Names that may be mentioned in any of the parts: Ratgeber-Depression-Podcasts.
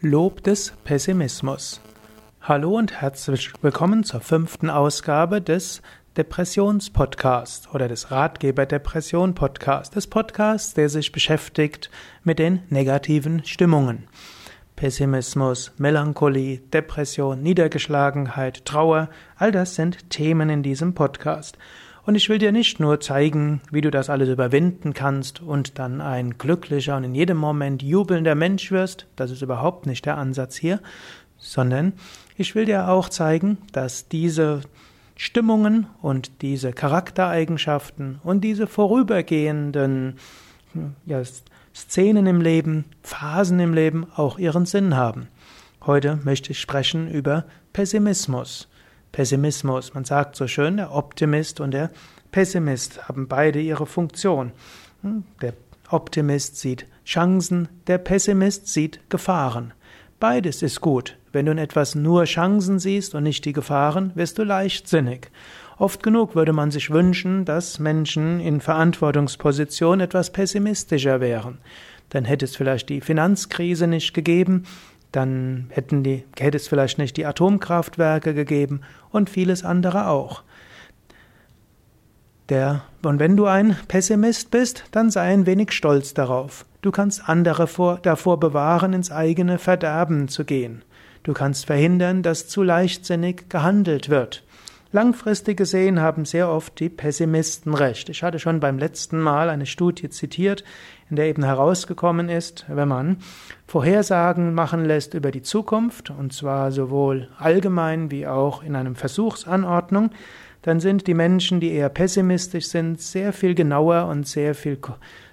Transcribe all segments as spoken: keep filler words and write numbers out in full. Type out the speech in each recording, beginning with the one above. Lob des Pessimismus. Hallo und herzlich willkommen zur fünften Ausgabe des Depressionspodcasts oder des Ratgeber-Depression-Podcasts, des Podcasts, der sich beschäftigt mit den negativen Stimmungen. Pessimismus, Melancholie, Depression, Niedergeschlagenheit, Trauer, all das sind Themen in diesem Podcast. Und ich will dir nicht nur zeigen, wie du das alles überwinden kannst und dann ein glücklicher und in jedem Moment jubelnder Mensch wirst, das ist überhaupt nicht der Ansatz hier, sondern ich will dir auch zeigen, dass diese Stimmungen und diese Charaktereigenschaften und diese vorübergehenden ja, Szenen im Leben, Phasen im Leben auch ihren Sinn haben. Heute möchte ich sprechen über Pessimismus. Pessimismus. Man sagt so schön, der Optimist und der Pessimist haben beide ihre Funktion. Der Optimist sieht Chancen, der Pessimist sieht Gefahren. Beides ist gut. Wenn du in etwas nur Chancen siehst und nicht die Gefahren, wirst du leichtsinnig. Oft genug würde man sich wünschen, dass Menschen in Verantwortungspositionen etwas pessimistischer wären. Dann hätte es vielleicht die Finanzkrise nicht gegeben, dann hätten die, hätte es vielleicht nicht die Atomkraftwerke gegeben und vieles andere auch. Der, und wenn du ein Pessimist bist, dann sei ein wenig stolz darauf. Du kannst andere vor, davor bewahren, ins eigene Verderben zu gehen. Du kannst verhindern, dass zu leichtsinnig gehandelt wird. Langfristig gesehen haben sehr oft die Pessimisten recht. Ich hatte schon beim letzten Mal eine Studie zitiert, in der eben herausgekommen ist, wenn man Vorhersagen machen lässt über die Zukunft, und zwar sowohl allgemein wie auch in einem Versuchsanordnung, dann sind die Menschen, die eher pessimistisch sind, sehr viel genauer und sehr viel,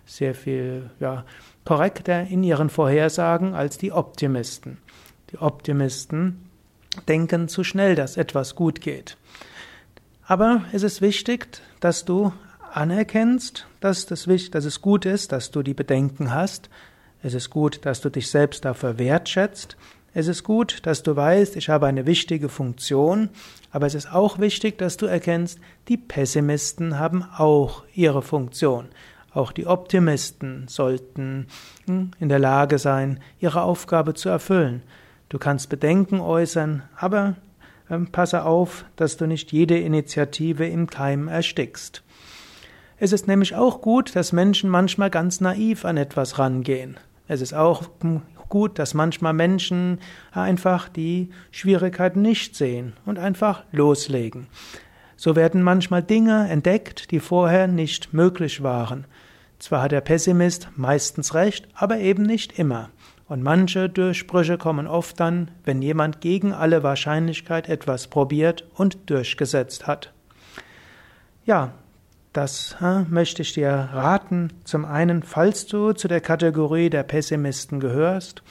sehr viel, ja, korrekter in ihren Vorhersagen als die Optimisten. Die Optimisten denken zu schnell, dass etwas gut geht. Aber es ist wichtig, dass du anerkennst, dass, das, dass es gut ist, dass du die Bedenken hast. Es ist gut, dass du dich selbst dafür wertschätzt. Es ist gut, dass du weißt, ich habe eine wichtige Funktion. Aber es ist auch wichtig, dass du erkennst, die Pessimisten haben auch ihre Funktion. Auch die Optimisten sollten in der Lage sein, ihre Aufgabe zu erfüllen. Du kannst Bedenken äußern, aber passe auf, dass du nicht jede Initiative im Keim erstickst. Es ist nämlich auch gut, dass Menschen manchmal ganz naiv an etwas rangehen. Es ist auch gut, dass manchmal Menschen einfach die Schwierigkeiten nicht sehen und einfach loslegen. So werden manchmal Dinge entdeckt, die vorher nicht möglich waren. Zwar hat der Pessimist meistens recht, aber eben nicht immer. Und manche Durchbrüche kommen oft dann, wenn jemand gegen alle Wahrscheinlichkeit etwas probiert und durchgesetzt hat. Ja, das äh, möchte ich dir raten. Zum einen, falls du zu der Kategorie der Pessimisten gehörst,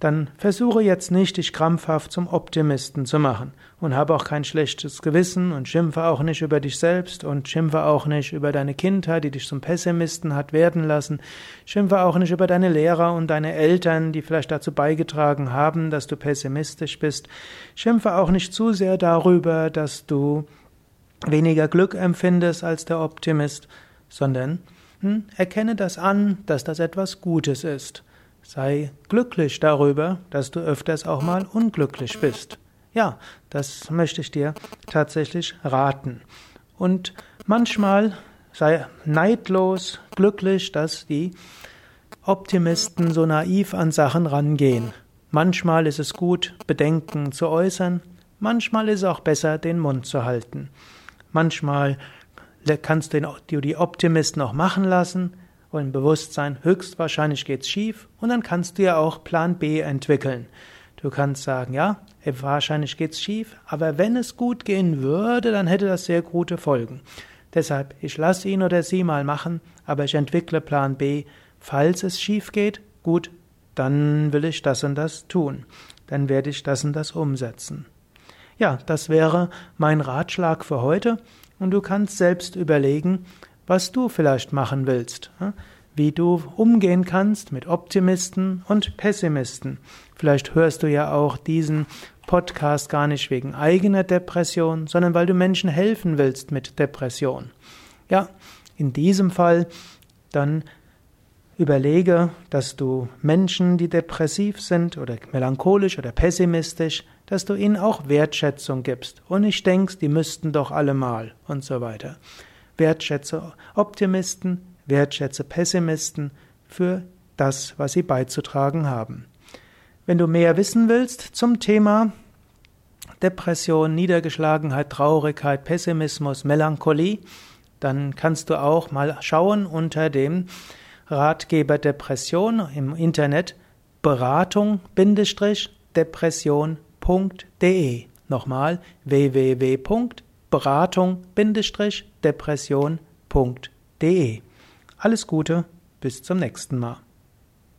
dann versuche jetzt nicht, dich krampfhaft zum Optimisten zu machen und habe auch kein schlechtes Gewissen und schimpfe auch nicht über dich selbst und schimpfe auch nicht über deine Kindheit, die dich zum Pessimisten hat werden lassen, schimpfe auch nicht über deine Lehrer und deine Eltern, die vielleicht dazu beigetragen haben, dass du pessimistisch bist, schimpfe auch nicht zu sehr darüber, dass du weniger Glück empfindest als der Optimist, sondern hm, erkenne das an, dass das etwas Gutes ist. Sei glücklich darüber, dass du öfters auch mal unglücklich bist. Ja, das möchte ich dir tatsächlich raten. Und manchmal sei neidlos glücklich, dass die Optimisten so naiv an Sachen rangehen. Manchmal ist es gut, Bedenken zu äußern. Manchmal ist es auch besser, den Mund zu halten. Manchmal kannst du die Optimisten auch machen lassen. Und im Bewusstsein, höchstwahrscheinlich geht's schief, und dann kannst du ja auch Plan B entwickeln. Du kannst sagen, ja, wahrscheinlich geht's schief, aber wenn es gut gehen würde, dann hätte das sehr gute Folgen. Deshalb, ich lasse ihn oder sie mal machen, aber ich entwickle Plan B. Falls es schief geht, gut, dann will ich das und das tun. Dann werde ich das und das umsetzen. Ja, das wäre mein Ratschlag für heute, und du kannst selbst überlegen, was du vielleicht machen willst, wie du umgehen kannst mit Optimisten und Pessimisten. Vielleicht hörst du ja auch diesen Podcast gar nicht wegen eigener Depression, sondern weil du Menschen helfen willst mit Depression. Ja, in diesem Fall dann Überlege, dass du Menschen, die depressiv sind oder melancholisch oder pessimistisch, dass du ihnen auch Wertschätzung gibst und nicht denkst, die müssten doch allemal und so weiter. Wertschätze Optimisten, wertschätze Pessimisten für das, was sie beizutragen haben. Wenn du mehr wissen willst zum Thema Depression, Niedergeschlagenheit, Traurigkeit, Pessimismus, Melancholie, dann kannst du auch mal schauen unter dem Ratgeber Depression im Internet beratung Bindestrich depression punkt de. Nochmal w w w punkt beratung Bindestrich depression punkt de. Alles Gute, bis zum nächsten Mal.